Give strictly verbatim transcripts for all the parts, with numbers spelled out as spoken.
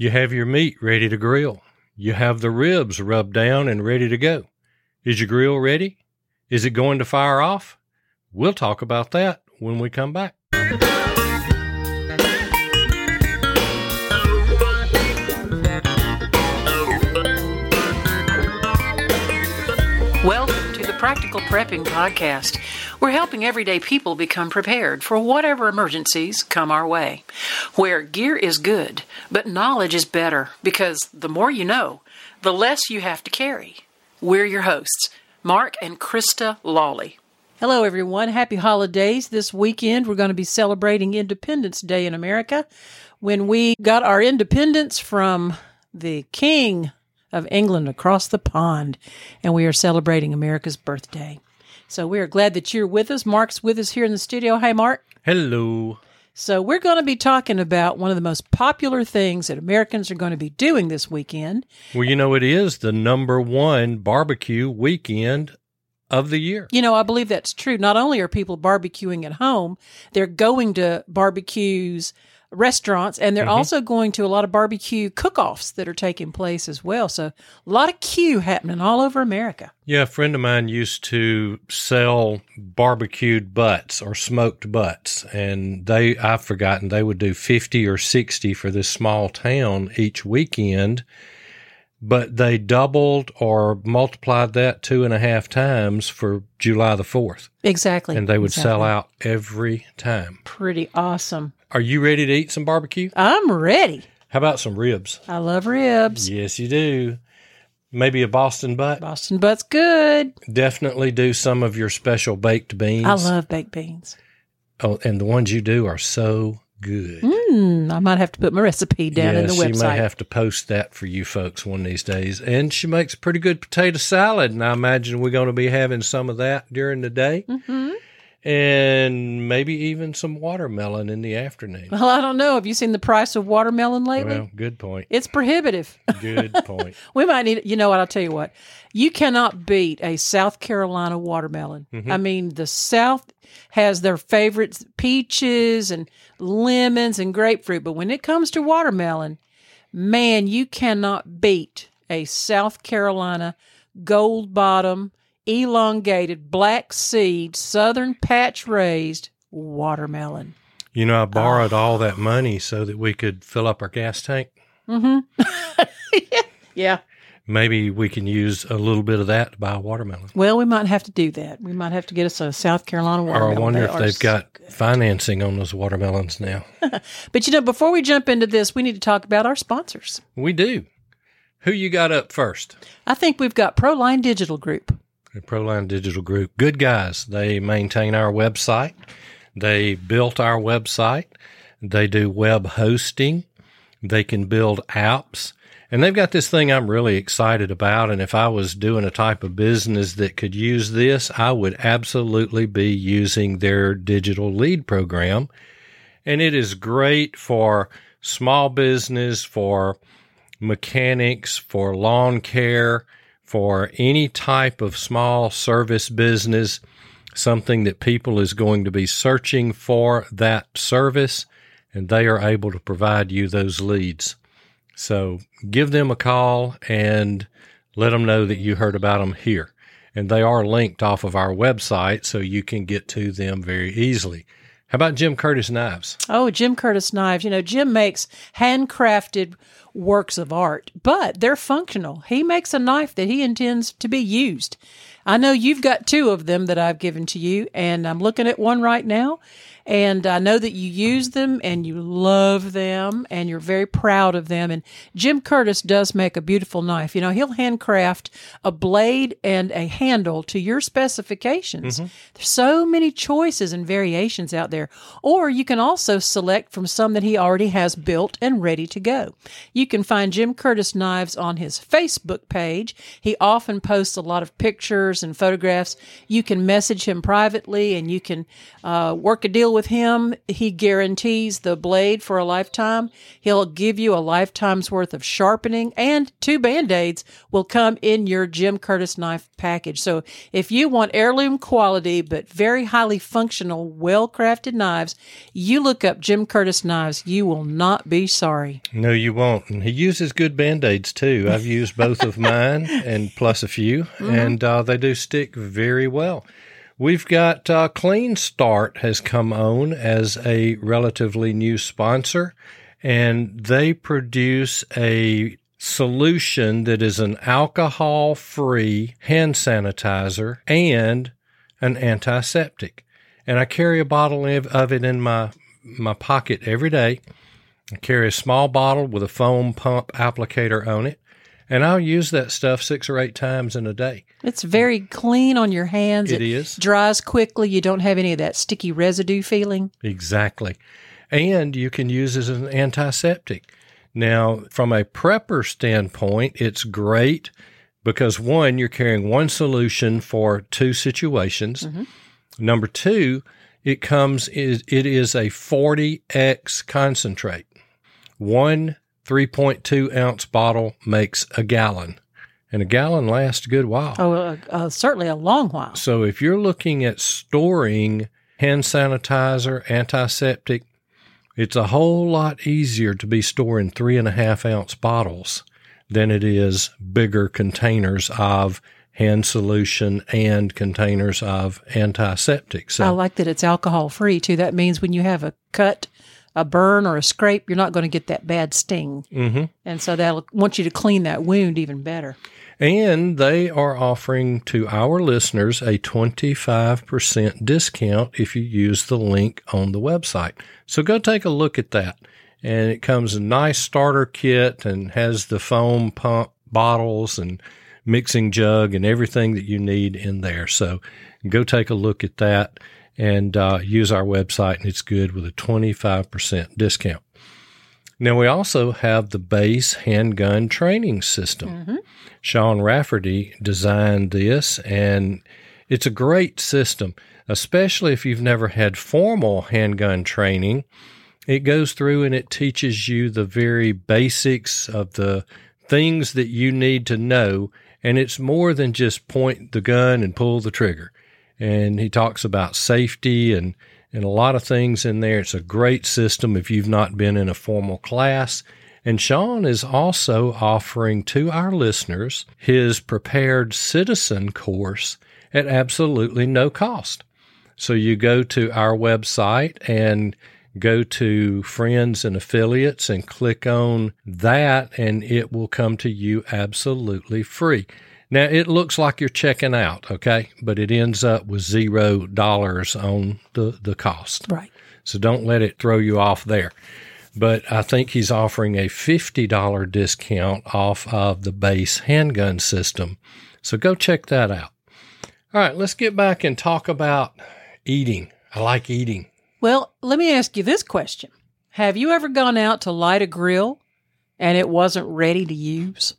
You have your meat ready to grill. You have the ribs rubbed down and ready to go. Is your grill ready? Is it going to fire off? We'll talk about that when we come back. Welcome to the Practical Prepping Podcast. We're helping everyday people become prepared for whatever emergencies come our way, where gear is good, but knowledge is better, because the more you know, the less you have to carry. We're your hosts, Mark and Krista Lawley. Hello, everyone. Happy holidays. This weekend, we're going to be celebrating Independence Day in America. When we got our independence from the King of England across the pond, and we are celebrating America's birthday. So we are glad that you're with us. Mark's with us here in the studio. Hey, Mark. Hello. So we're going to be talking about one of the most popular things that Americans are going to be doing this weekend. Well, you know, it is the number one barbecue weekend of the year. You know, I believe that's true. Not only are people barbecuing at home, they're going to barbecues, restaurants, and they're mm-hmm. also going to a lot of barbecue cook-offs that are taking place as well. So a lot of queue happening all over America. Yeah, a friend of mine used to sell barbecued butts or smoked butts, and they, I've forgotten, they would do fifty or sixty for this small town each weekend, but they doubled or multiplied that two and a half times for July the fourth. Exactly. And they would exactly. sell out every time. Pretty awesome. Are you ready to eat some barbecue? I'm ready. How about some ribs? I love ribs. Yes, you do. Maybe a Boston butt. Boston butt's good. Definitely do some of your special baked beans. I love baked beans. Oh, and the ones you do are so good. Mm, I might have to put my recipe down yes, in the website. Yes, she may have to post that for you folks one of these days. And she makes a pretty good potato salad, and I imagine we're going to be having some of that during the day. Mm-hmm. And maybe even some watermelon in the afternoon. Well, I don't know. Have you seen the price of watermelon lately? Well, good point. It's prohibitive. Good point. We might need, you know what, I'll tell you what. You cannot beat a South Carolina watermelon. Mm-hmm. I mean, the South has their favorites, peaches and lemons and grapefruit. But when it comes to watermelon, man, you cannot beat a South Carolina gold bottom, elongated, black seed, southern patch-raised watermelon. You know, I borrowed oh. all that money so that we could fill up our gas tank. Mm-hmm. Yeah. Maybe we can use a little bit of that to buy a watermelon. Well, we might have to do that. We might have to get us a South Carolina watermelon. Or I wonder they if they've so got good. financing on those watermelons now. But, you know, before we jump into this, we need to talk about our sponsors. We do. Who you got up first? I think we've got Pro Line Digital Group. The Pro Line Digital Group. Good guys. They maintain our website. They built our website. They do web hosting. They can build apps. And they've got this thing I'm really excited about. And if I was doing a type of business that could use this, I would absolutely be using their digital lead program. And it is great for small business, for mechanics, for lawn care, for any type of small service business, something that people is going to be searching for that service, and they are able to provide you those leads. So give them a call and let them know that you heard about them here. And they are linked off of our website, so you can get to them very easily. How about Jim Curtis Knives? Oh, Jim Curtis Knives. You know, Jim makes handcrafted works of art, but they're functional. He makes a knife that he intends to be used. I know you've got two of them that I've given to you, and I'm looking at one right now, and I know that you use them, and you love them, and you're very proud of them. And Jim Curtis does make a beautiful knife. You know, he'll handcraft a blade and a handle to your specifications. Mm-hmm. There's so many choices and variations out there. Or you can also select from some that he already has built and ready to go. You can find Jim Curtis Knives on his Facebook page. He often posts a lot of pictures pictures and photographs. You can message him privately and you can uh, work a deal with him. He guarantees the blade for a lifetime. He'll give you a lifetime's worth of sharpening, and two Band-Aids will come in your Jim Curtis knife package. So if you want heirloom quality but very highly functional, well-crafted knives, you look up Jim Curtis Knives. You will not be sorry. No, you won't. And he uses good Band-Aids too. I've used both of mine and plus a few, mm-hmm. and uh, they do stick very well. We've got uh, Clean Start has come on as a relatively new sponsor, and they produce a solution that is an alcohol-free hand sanitizer and an antiseptic. And I carry a bottle of it in my, my pocket every day. I carry a small bottle with a foam pump applicator on it, and I'll use that stuff six or eight times in a day. It's very clean on your hands. It, it is. Dries quickly. You don't have any of that sticky residue feeling. Exactly. And you can use it as an antiseptic. Now, from a prepper standpoint, it's great because, one, you're carrying one solution for two situations. Mm-hmm. Number two, it comes is it is a forty X concentrate. One three point two ounce bottle makes a gallon, and a gallon lasts a good while. Oh, uh, uh, certainly a long while. So if you're looking at storing hand sanitizer, antiseptic, it's a whole lot easier to be storing three and a half ounce bottles than it is bigger containers of hand solution and containers of antiseptic. So, I like that it's alcohol-free, too. That means when you have a cut, a burn, or a scrape, you're not going to get that bad sting. Mm-hmm. And so that'll want you to clean that wound even better. And they are offering to our listeners a twenty-five percent discount if you use the link on the website. So go take a look at that. And it comes a nice starter kit and has the foam pump bottles and mixing jug and everything that you need in there. So go take a look at that and uh, use our website, and it's good with a twenty-five percent discount. Now, we also have the base handgun training system. Mm-hmm. Sean Rafferty designed this, and it's a great system, especially if you've never had formal handgun training. It goes through and it teaches you the very basics of the things that you need to know. And it's more than just point the gun and pull the trigger. And he talks about safety and, and a lot of things in there. It's a great system if you've not been in a formal class. And Sean is also offering to our listeners his Prepared Citizen course at absolutely no cost. So you go to our website and go to friends and affiliates and click on that, and it will come to you absolutely free. Now, it looks like you're checking out, okay? But it ends up with zero dollars on the, the cost. Right. So don't let it throw you off there. But I think he's offering a fifty dollars discount off of the base handgun system. So go check that out. All right, let's get back and talk about eating. I like eating. Well, let me ask you this question. Have you ever gone out to light a grill and it wasn't ready to use?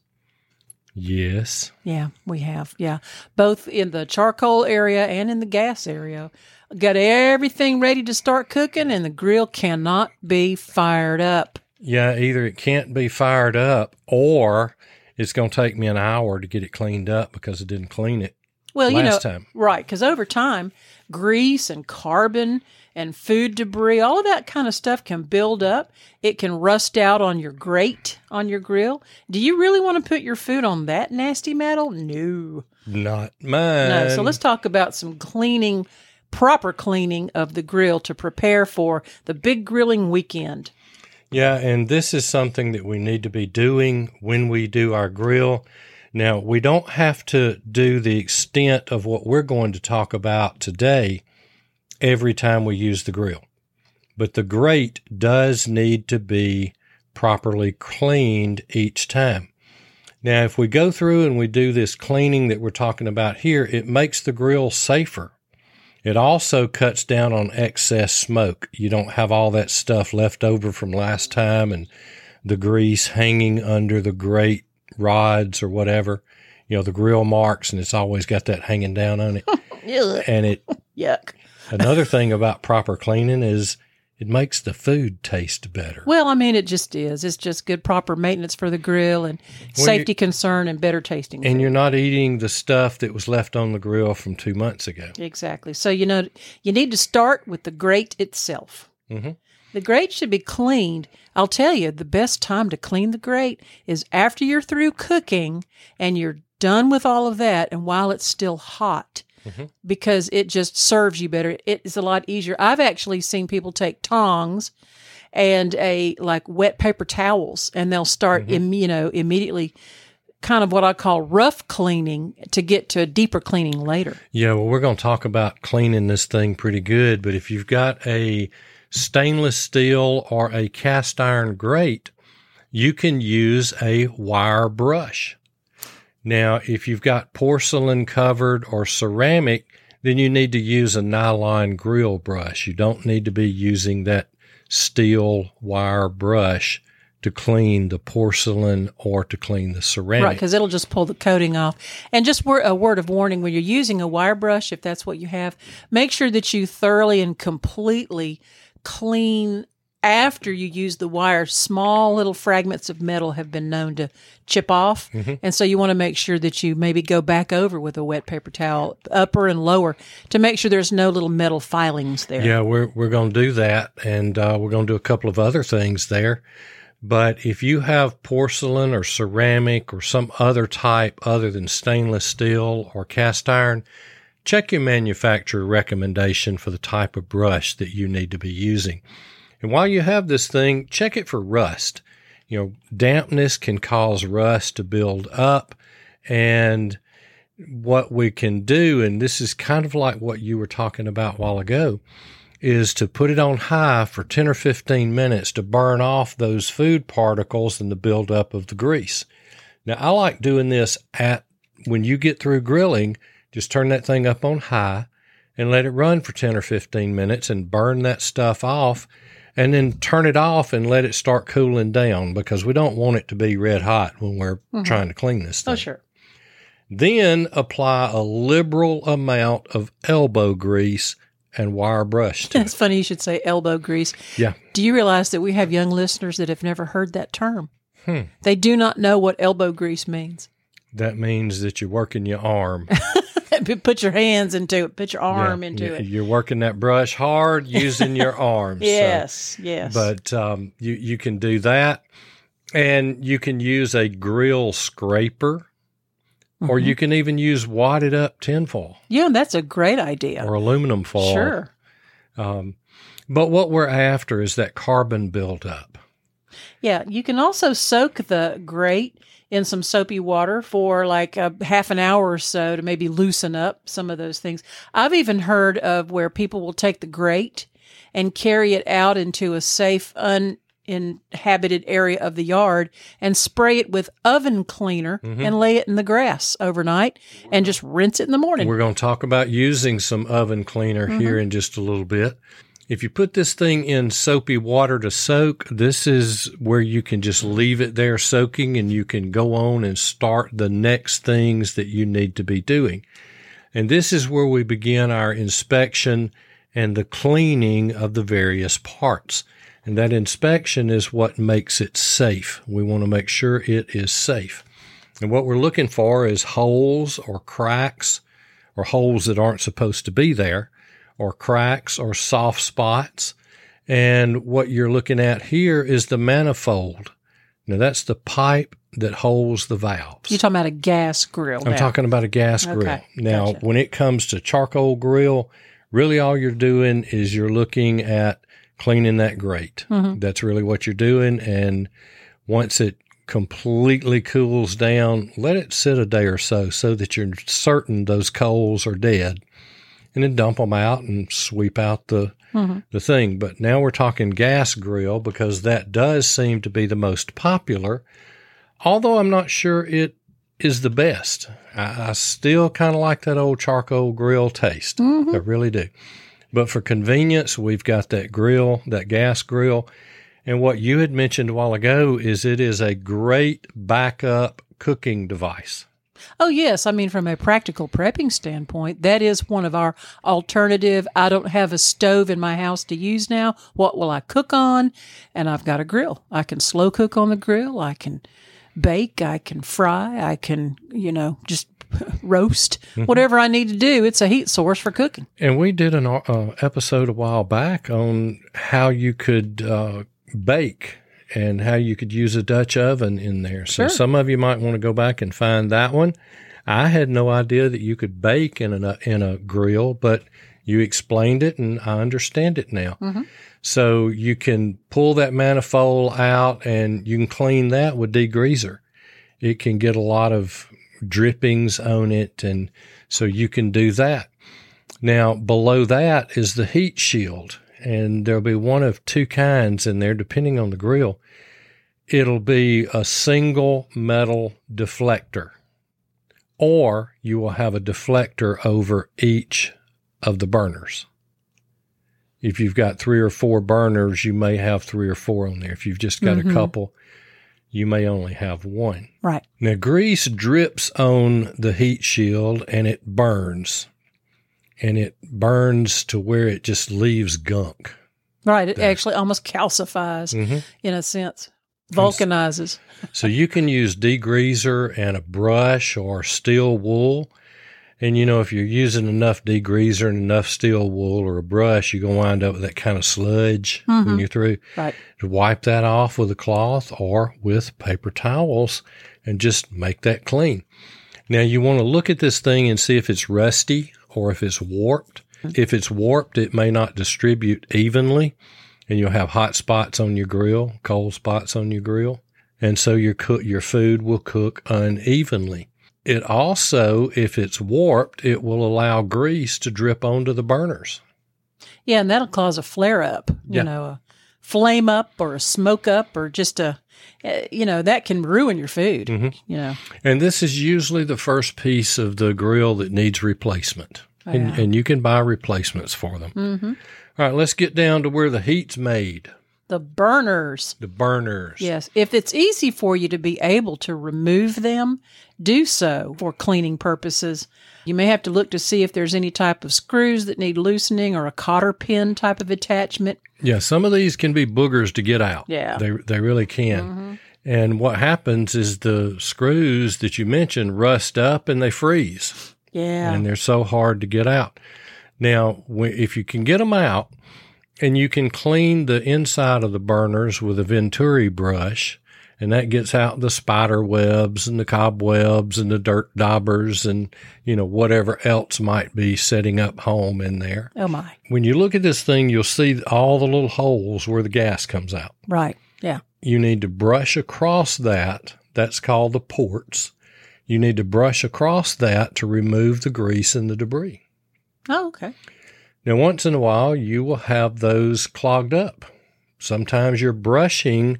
Yes. Yeah, we have. Yeah. Both in the charcoal area and in the gas area. Got everything ready to start cooking and the grill cannot be fired up. Yeah, either it can't be fired up or it's going to take me an hour to get it cleaned up because I didn't clean it well, last you know, time. Right, because over time, grease and carbon and food debris, all of that kind of stuff can build up. It can rust out on your grate, on your grill. Do you really want to put your food on that nasty metal? No. Not mine. No. So let's talk about some cleaning, proper cleaning of the grill to prepare for the big grilling weekend. Yeah, and this is something that we need to be doing when we do our grill. Now, we don't have to do the extent of what we're going to talk about today every time we use the grill. But the grate does need to be properly cleaned each time. Now, if we go through and we do this cleaning that we're talking about here, it makes the grill safer. It also cuts down on excess smoke. You don't have all that stuff left over from last time and the grease hanging under the grate rods or whatever. you know, the grill marks, and it's always got that hanging down on it. And it yuck. Another thing about proper cleaning is it makes the food taste better. Well, I mean, it just is. It's just good proper maintenance for the grill and well, safety you, concern and better tasting. And food. You're not eating the stuff that was left on the grill from two months ago. Exactly. So, you know, you need to start with the grate itself. Mm-hmm. The grate should be cleaned. I'll tell you, the best time to clean the grate is after you're through cooking and you're done with all of that and while it's still hot. Mm-hmm. Because it just serves you better. It is a lot easier. I've actually seen people take tongs and a like wet paper towels, and they'll start, mm-hmm. im, you know, immediately kind of what I call rough cleaning to get to a deeper cleaning later. Yeah, well, we're going to talk about cleaning this thing pretty good, but if you've got a stainless steel or a cast iron grate, you can use a wire brush. Now, if you've got porcelain covered or ceramic, then you need to use a nylon grill brush. You don't need to be using that steel wire brush to clean the porcelain or to clean the ceramic. Right, because it'll just pull the coating off. And just a word of warning, when you're using a wire brush, if that's what you have, make sure that you thoroughly and completely clean after you use the wire. Small little fragments of metal have been known to chip off. Mm-hmm. And so you want to make sure that you maybe go back over with a wet paper towel, upper and lower, to make sure there's no little metal filings there. Yeah, we're we're going to do that, and uh, we're going to do a couple of other things there. But if you have porcelain or ceramic or some other type other than stainless steel or cast iron, check your manufacturer recommendation for the type of brush that you need to be using. And while you have this thing, check it for rust. You know, dampness can cause rust to build up. And what we can do, and this is kind of like what you were talking about a while ago, is to put it on high for ten or fifteen minutes to burn off those food particles and the buildup of the grease. Now, I like doing this at when you get through grilling, just turn that thing up on high and let it run for ten or fifteen minutes and burn that stuff off. And then turn it off and let it start cooling down, because we don't want it to be red hot when we're mm-hmm. trying to clean this thing. Oh, sure. Then apply a liberal amount of elbow grease and wire brush to it. It's funny you should say elbow grease. Yeah. Do you realize that we have young listeners that have never heard that term? Hmm. They do not know what elbow grease means. That means that you're working your arm. Put your hands into it. Put your arm yeah, into yeah. it. You're working that brush hard using your arms. Yes, so. yes. But um, you, you can do that. And you can use a grill scraper, mm-hmm. or you can even use wadded up tin foil. Yeah, that's a great idea. Or aluminum foil. Sure. Um, but what we're after is that carbon buildup. Yeah, you can also soak the grate in some soapy water for like a half an hour or so to maybe loosen up some of those things. I've even heard of where people will take the grate and carry it out into a safe, uninhabited area of the yard and spray it with oven cleaner mm-hmm. and lay it in the grass overnight and just rinse it in the morning. We're going to talk about using some oven cleaner mm-hmm. here in just a little bit. If you put this thing in soapy water to soak, this is where you can just leave it there soaking, and you can go on and start the next things that you need to be doing. And this is where we begin our inspection and the cleaning of the various parts. And that inspection is what makes it safe. We want to make sure it is safe. And what we're looking for is holes or cracks or holes that aren't supposed to be there, or cracks or soft spots. And what you're looking at here is the manifold. Now, that's the pipe that holds the valves. You're talking about a gas grill now. I'm talking about a gas okay. grill. Now, gotcha. When it comes to charcoal grill, really all you're doing is you're looking at cleaning that grate. Mm-hmm. That's really what you're doing. And once it completely cools down, let it sit a day or so so that you're certain those coals are dead. And then dump them out and sweep out the mm-hmm. the thing. But now we're talking gas grill, because that does seem to be the most popular, although I'm not sure it is the best. I, I still kind of like that old charcoal grill taste. Mm-hmm. I really do. But for convenience, we've got that grill, that gas grill. And what you had mentioned a while ago is it is a great backup cooking device. Oh, yes. I mean, from a practical prepping standpoint, that is one of our alternative. I don't have a stove in my house to use now. What will I cook on? And I've got a grill. I can slow cook on the grill. I can bake. I can fry. I can, you know, just roast. Mm-hmm. Whatever I need to do, it's a heat source for cooking. And we did an uh, episode a while back on how you could uh, bake and how you could use a Dutch oven in there. So sure. Some of you might want to go back and find that one. I had no idea that you could bake in a, in a grill, but you explained it and I understand it now. Mm-hmm. So you can pull that manifold out and you can clean that with degreaser. It can get a lot of drippings on it, and so you can do that. Now, below that is the heat shield. And there'll be one of two kinds in there, depending on the grill. It'll be a single metal deflector, or you will have a deflector over each of the burners. If you've got three or four burners, you may have three or four on there. If you've just got mm-hmm. a couple, you may only have one. Right. Now, grease drips on the heat shield, and it burns. And it burns to where it just leaves gunk. Right. It there. actually almost calcifies, mm-hmm. in a sense, vulcanizes. So you can use degreaser and a brush or steel wool. And, you know, if you're using enough degreaser and enough steel wool or a brush, you're going to wind up with that kind of sludge mm-hmm. when you're through. Right. Wipe that off with a cloth or with paper towels and just make that clean. Now, you want to look at this thing and see if it's rusty or if it's warped. If it's warped, it may not distribute evenly, and you'll have hot spots on your grill, cold spots on your grill, and so your cook, your food will cook unevenly. It also, if it's warped, it will allow grease to drip onto the burners. Yeah, and that'll cause a flare-up, you yeah. know, a flame-up or a smoke-up or just a, you know, that can ruin your food, mm-hmm. you know. And this is usually the first piece of the grill that needs replacement, oh, yeah. and, and you can buy replacements for them. Mm-hmm. All right, let's get down to where the heat's made. The burners. The burners. Yes. If it's easy for you to be able to remove them, do so for cleaning purposes. You may have to look to see if there's any type of screws that need loosening or a cotter pin type of attachment. Yeah, some of these can be boogers to get out. Yeah. They they really can. Mm-hmm. And what happens is the screws that you mentioned rust up and they freeze. Yeah. And they're so hard to get out. Now, if you can get them out, and you can clean the inside of the burners with a Venturi brush, and that gets out the spider webs and the cobwebs and the dirt daubers and, you know, whatever else might be setting up home in there. Oh, my. When you look at this thing, you'll see all the little holes where the gas comes out. Right, yeah. You need to brush across that. That's called the ports. You need to brush across that to remove the grease and the debris. Oh, okay. Now, once in a while, you will have those clogged up. Sometimes your brushing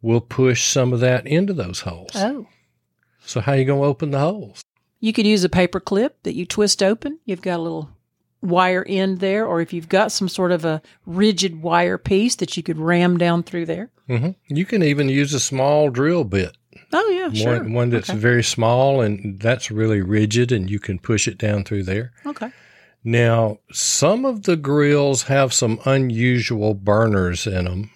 will push some of that into those holes. Oh. So how are you going to open the holes? You could use a paper clip that you twist open. You've got a little wire end there, or if you've got some sort of a rigid wire piece that you could ram down through there. Mm-hmm. You can even use a small drill bit. Oh, yeah, one, sure. One that's okay. very small, and that's really rigid, and you can push it down through there. Okay. Now, some of the grills have some unusual burners in them,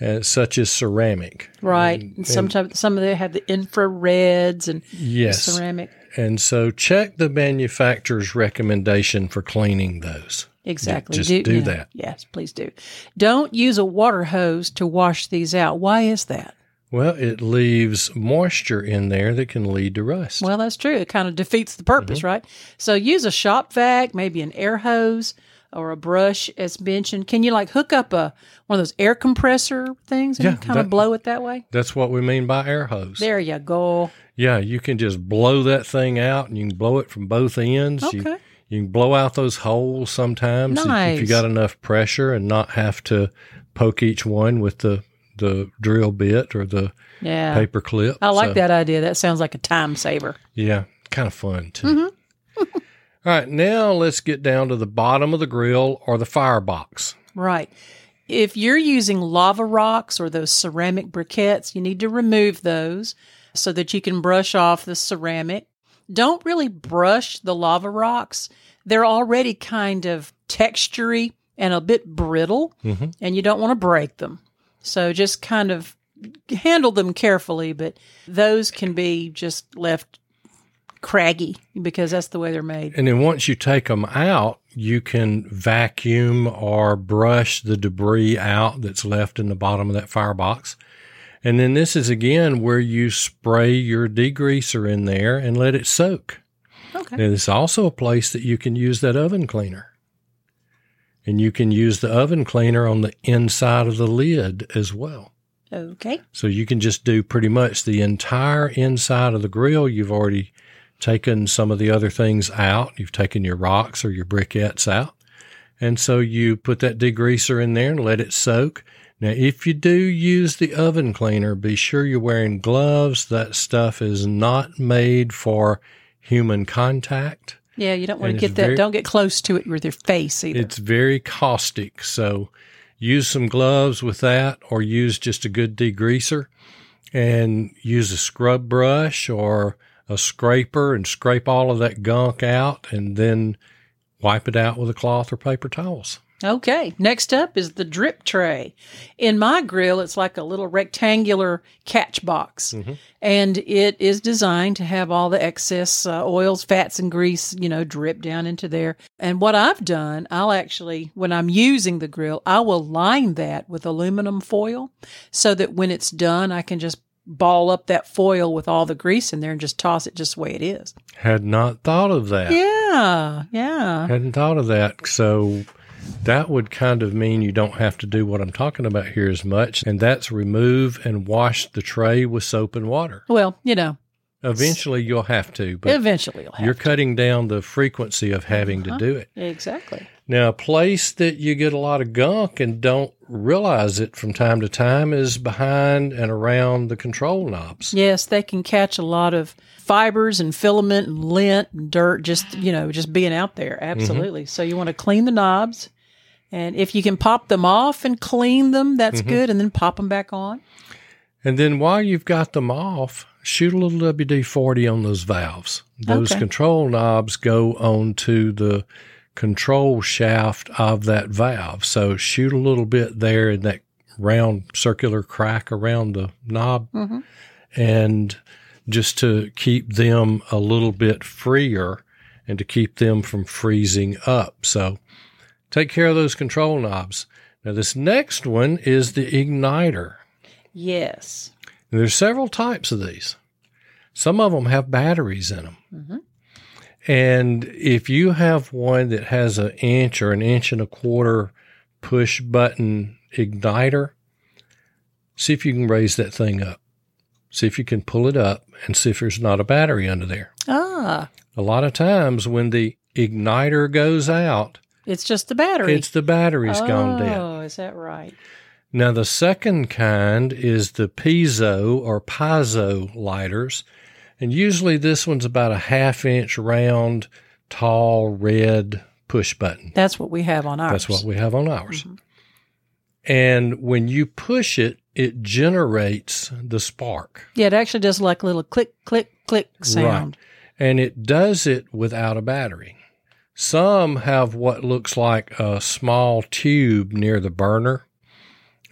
uh, such as ceramic. Right. And, and sometimes and, some of them have the infrareds and yes. ceramic. And so check the manufacturer's recommendation for cleaning those. Exactly. Just do, do yeah, that. Yes, please do. Don't use a water hose to wash these out. Why is that? Well, it leaves moisture in there that can lead to rust. Well, that's true. It kind of defeats the purpose, mm-hmm. right? So use a shop vac, maybe an air hose or a brush, as mentioned. Can you like hook up a one of those air compressor things and yeah, kind that, of blow it that way? That's what we mean by air hose. There you go. Yeah, you can just blow that thing out, and you can blow it from both ends. Okay. You, you can blow out those holes sometimes nice. if, if you got enough pressure and not have to poke each one with the the drill bit or the yeah. paper clip. I like so, that idea. That sounds like a time saver. Yeah, kind of fun too. Mm-hmm. All right, now let's get down to the bottom of the grill or the firebox. Right. If you're using lava rocks or those ceramic briquettes, you need to remove those so that you can brush off the ceramic. Don't really brush the lava rocks. They're already kind of textury and a bit brittle, mm-hmm. and you don't want to break them. So just kind of handle them carefully, but those can be just left craggy because that's the way they're made. And then once you take them out, you can vacuum or brush the debris out that's left in the bottom of that firebox. And then this is, again, where you spray your degreaser in there and let it soak. Okay. And it's also a place that you can use that oven cleaner. And you can use the oven cleaner on the inside of the lid as well. Okay. So you can just do pretty much the entire inside of the grill. You've already taken some of the other things out. You've taken your rocks or your briquettes out. And so you put that degreaser in there and let it soak. Now, if you do use the oven cleaner, be sure you're wearing gloves. That stuff is not made for human contact. Yeah, you don't want and to get that. Very, don't get close to it with your face either. It's very caustic. So use some gloves with that, or use just a good degreaser and use a scrub brush or a scraper and scrape all of that gunk out and then wipe it out with a cloth or paper towels. Okay, next up is the drip tray. In my grill, it's like a little rectangular catch box, mm-hmm. and it is designed to have all the excess uh, oils, fats, and grease, you know, drip down into there. And what I've done, I'll actually, when I'm using the grill, I will line that with aluminum foil so that when it's done, I can just ball up that foil with all the grease in there and just toss it just the way it is. Had not thought of that. Yeah, yeah. Hadn't thought of that, so... That would kind of mean you don't have to do what I'm talking about here as much, and that's remove and wash the tray with soap and water. Well, you know. Eventually you'll have to, but eventually you'll have you're to. Cutting down the frequency of having uh-huh. to do it. Exactly. Now, a place that you get a lot of gunk and don't realize it from time to time is behind and around the control knobs. Yes, they can catch a lot of fibers and filament and lint and dirt just, you know, just being out there. Absolutely. Mm-hmm. So you want to clean the knobs. And if you can pop them off and clean them, that's mm-hmm. good. And then pop them back on. And then while you've got them off, shoot a little W D forty on those valves. Those okay. control knobs go onto the control shaft of that valve. So shoot a little bit there in that round circular crack around the knob. Mm-hmm. And just to keep them a little bit freer and to keep them from freezing up. So take care of those control knobs. Now, this next one is the igniter. Yes. And there's several types of these. Some of them have batteries in them. Mm-hmm. And if you have one that has an inch or an inch and a quarter push button igniter, see if you can raise that thing up. See if you can pull it up and see if there's not a battery under there. Ah. A lot of times when the igniter goes out, it's just the battery. It's the battery's oh, gone dead. Oh, is that right? Now, the second kind is the piezo or piezo lighters. And usually this one's about a half inch round, tall, red push button. That's what we have on ours. That's what we have on ours. Mm-hmm. And when you push it, it generates the spark. Yeah, it actually does like a little click, click, click sound. Right. And it does it without a battery. Some have what looks like a small tube near the burner,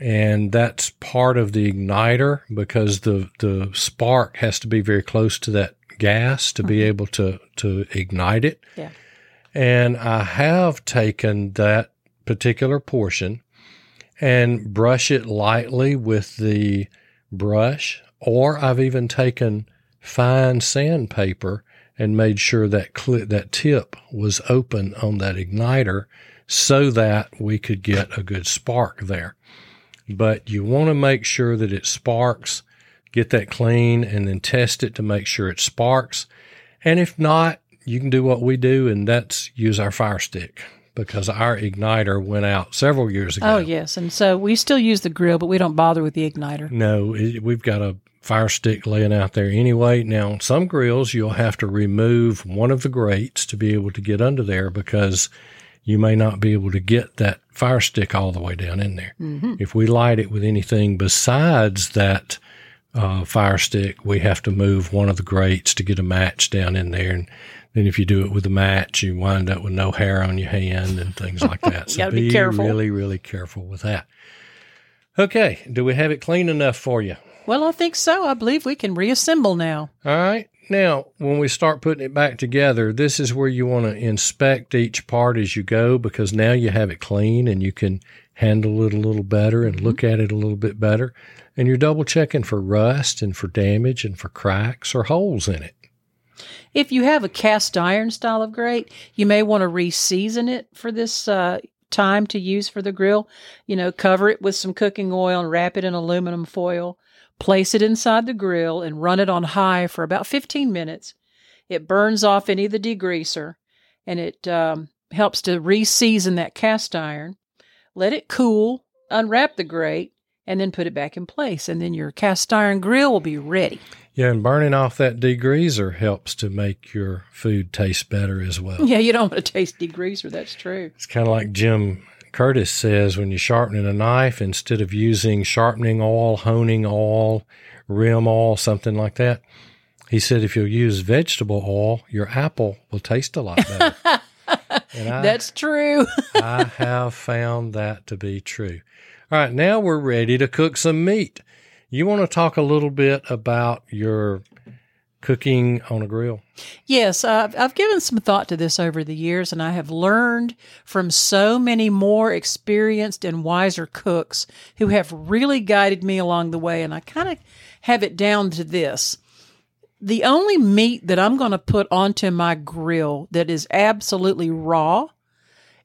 and that's part of the igniter because the, the spark has to be very close to that gas to mm-hmm. be able to, to ignite it. Yeah. And I have taken that particular portion and brush it lightly with the brush, or I've even taken fine sandpaper and made sure that clip, that tip was open on that igniter so that we could get a good spark there. But you want to make sure that it sparks, get that clean, and then test it to make sure it sparks. And if not, you can do what we do, and that's use our fire stick because our igniter went out several years ago. Oh, yes, and so we still use the grill, but we don't bother with the igniter. No, it, we've got a fire stick laying out there anyway. Now, on some grills, you'll have to remove one of the grates to be able to get under there because you may not be able to get that fire stick all the way down in there. Mm-hmm. If we light it with anything besides that uh, fire stick, we have to move one of the grates to get a match down in there. And then if you do it with a match, you wind up with no hair on your hand and things like that. So be, be careful. really, really careful with that. Okay. Do we have it clean enough for you? Well, I think so. I believe we can reassemble now. All right. Now, when we start putting it back together, this is where you want to inspect each part as you go, because now you have it clean and you can handle it a little better and look at it a little bit better. And you're double checking for rust and for damage and for cracks or holes in it. If you have a cast iron style of grate, you may want to re-season it for this uh, time to use for the grill. You know, cover it with some cooking oil and wrap it in aluminum foil. Place it inside the grill and run it on high for about fifteen minutes. It burns off any of the degreaser, and it um, helps to re-season that cast iron. Let it cool, unwrap the grate, and then put it back in place, and then your cast iron grill will be ready. Yeah, and burning off that degreaser helps to make your food taste better as well. Yeah, you don't want to taste degreaser, that's true. It's kind of like Jim Curtis says, when you're sharpening a knife, instead of using sharpening oil, honing oil, rim oil, something like that, he said if you'll use vegetable oil, your apple will taste a lot better. And I, That's true. I have found that to be true. All right, now we're ready to cook some meat. You want to talk a little bit about your cooking on a grill? Yes, uh, I've given some thought to this over the years, and I have learned from so many more experienced and wiser cooks who have really guided me along the way, and I kind of have it down to this. The only meat that I'm going to put onto my grill that is absolutely raw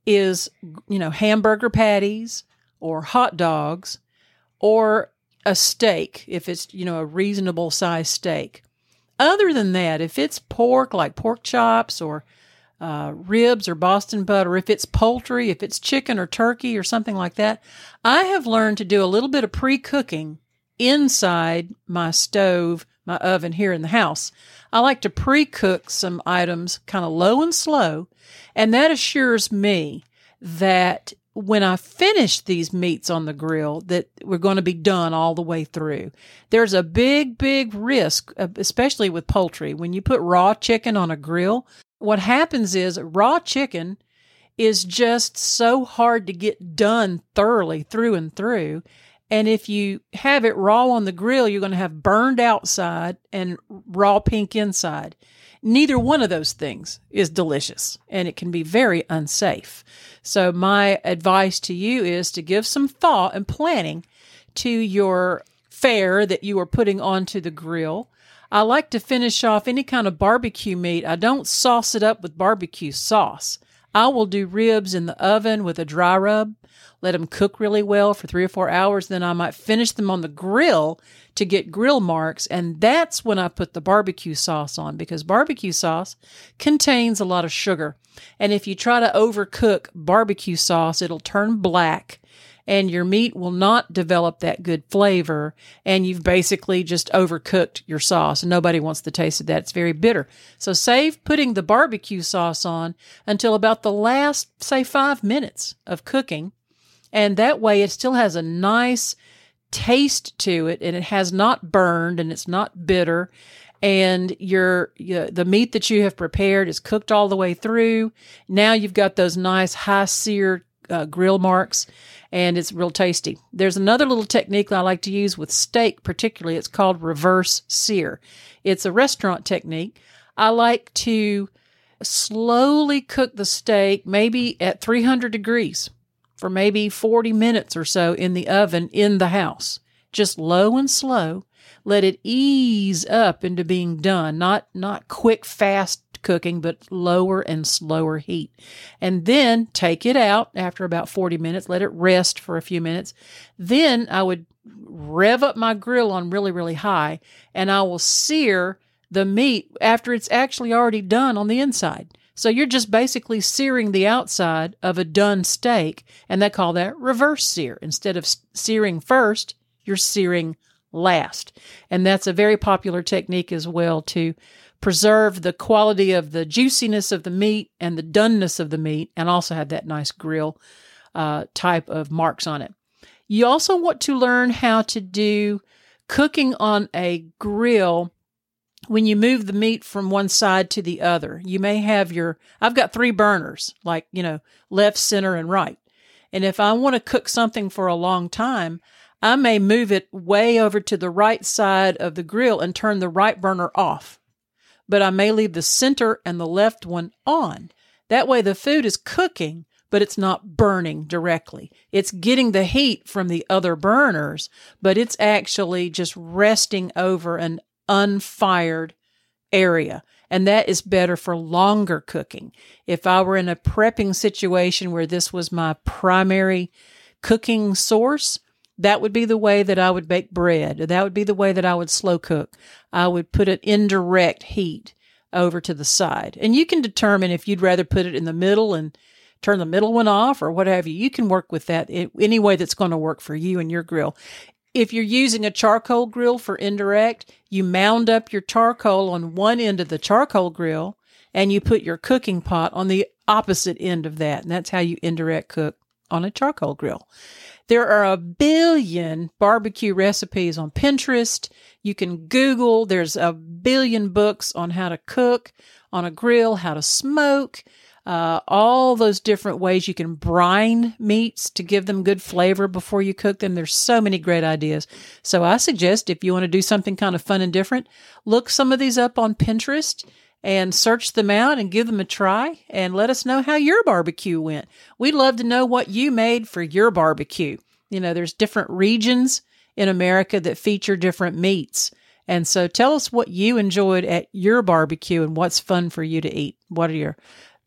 is, you know, hamburger patties or hot dogs or a steak, if it's, you know, a reasonable size steak. Other than that, if it's pork, like pork chops or uh, ribs or Boston butt, or if it's poultry, if it's chicken or turkey or something like that, I have learned to do a little bit of pre-cooking inside my stove, my oven here in the house. I like to pre-cook some items kind of low and slow, and that assures me that when I finish these meats on the grill, that we're going to be done all the way through. There's a big, big risk, especially with poultry. When you put raw chicken on a grill, what happens is raw chicken is just so hard to get done thoroughly through and through. And if you have it raw on the grill, you're going to have burned outside and raw pink inside. Neither one of those things is delicious, and it can be very unsafe. So my advice to you is to give some thought and planning to your fare that you are putting onto the grill. I like to finish off any kind of barbecue meat. I don't sauce it up with barbecue sauce. I will do ribs in the oven with a dry rub, let them cook really well for three or four hours, then I might finish them on the grill to get grill marks, and that's when I put the barbecue sauce on, because barbecue sauce contains a lot of sugar. And if you try to overcook barbecue sauce, it'll turn black, and your meat will not develop that good flavor, and you've basically just overcooked your sauce. Nobody wants the taste of that. It's very bitter. So save putting the barbecue sauce on until about the last, say, five minutes of cooking, and that way it still has a nice taste to it, and it has not burned, and it's not bitter, and your, your the meat that you have prepared is cooked all the way through. Now you've got those nice high-seared Uh, grill marks, and it's real tasty. There's another little technique that I like to use with steak particularly. It's called reverse sear. It's a restaurant technique. I like to slowly cook the steak maybe at three hundred degrees for maybe forty minutes or so in the oven in the house. Just low and slow. Let it ease up into being done. Not, not quick, fast cooking, but lower and slower heat. And then take it out after about forty minutes, let it rest for a few minutes. Then I would rev up my grill on really, really high, and I will sear the meat after it's actually already done on the inside. So you're just basically searing the outside of a done steak, and they call that reverse sear. Instead of searing first, you're searing last. And that's a very popular technique as well to preserve the quality of the juiciness of the meat and the doneness of the meat, and also have that nice grill uh, type of marks on it. You also want to learn how to do cooking on a grill, when you move the meat from one side to the other, you may have your, I've got three burners, like, you know, left, center, and right. And if I want to cook something for a long time, I may move it way over to the right side of the grill and turn the right burner off. But I may leave the center and the left one on. That way the food is cooking, but it's not burning directly. It's getting the heat from the other burners, but it's actually just resting over an unfired area. And that is better for longer cooking. If I were in a prepping situation where this was my primary cooking source, that would be the way that I would bake bread. That would be the way that I would slow cook. I would put it in direct heat over to the side. And you can determine if you'd rather put it in the middle and turn the middle one off or what have you. You can work with that any way that's going to work for you and your grill. If you're using a charcoal grill for indirect, you mound up your charcoal on one end of the charcoal grill and you put your cooking pot on the opposite end of that. And that's how you indirect cook on a charcoal grill. There are a billion barbecue recipes on Pinterest. You can Google. There's a billion books on how to cook on a grill, how to smoke. Uh, all those different ways you can brine meats to give them good flavor before you cook them. There's so many great ideas. So I suggest if you want to do something kind of fun and different, look some of these up on Pinterest and search them out and give them a try and let us know how your barbecue went. We'd love to know what you made for your barbecue. You know, there's different regions in America that feature different meats. And so tell us what you enjoyed at your barbecue and what's fun for you to eat. What are your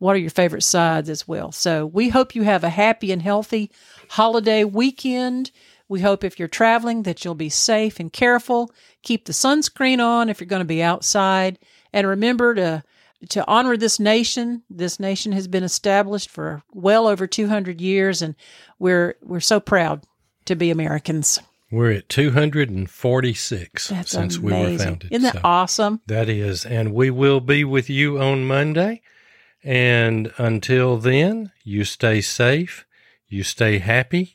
What are your favorite sides as well? So we hope you have a happy and healthy holiday weekend. We hope if you're traveling that you'll be safe and careful. Keep the sunscreen on if you're going to be outside. And remember to, to honor this nation. This nation has been established for well over two hundred years, and we're we're so proud to be Americans. We're at two hundred forty-six That's since amazing. we were founded. Isn't that so awesome? That is. And we will be with you on Monday. And until then, you stay safe, you stay happy.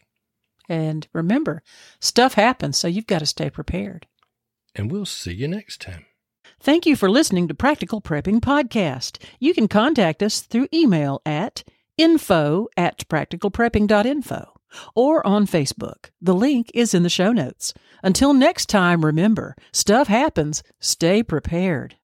And remember, stuff happens, so you've got to stay prepared. And we'll see you next time. Thank you for listening to Practical Prepping Podcast. You can contact us through email at info at practical prepping dot info or on Facebook. The link is in the show notes. Until next time, remember, stuff happens, stay prepared.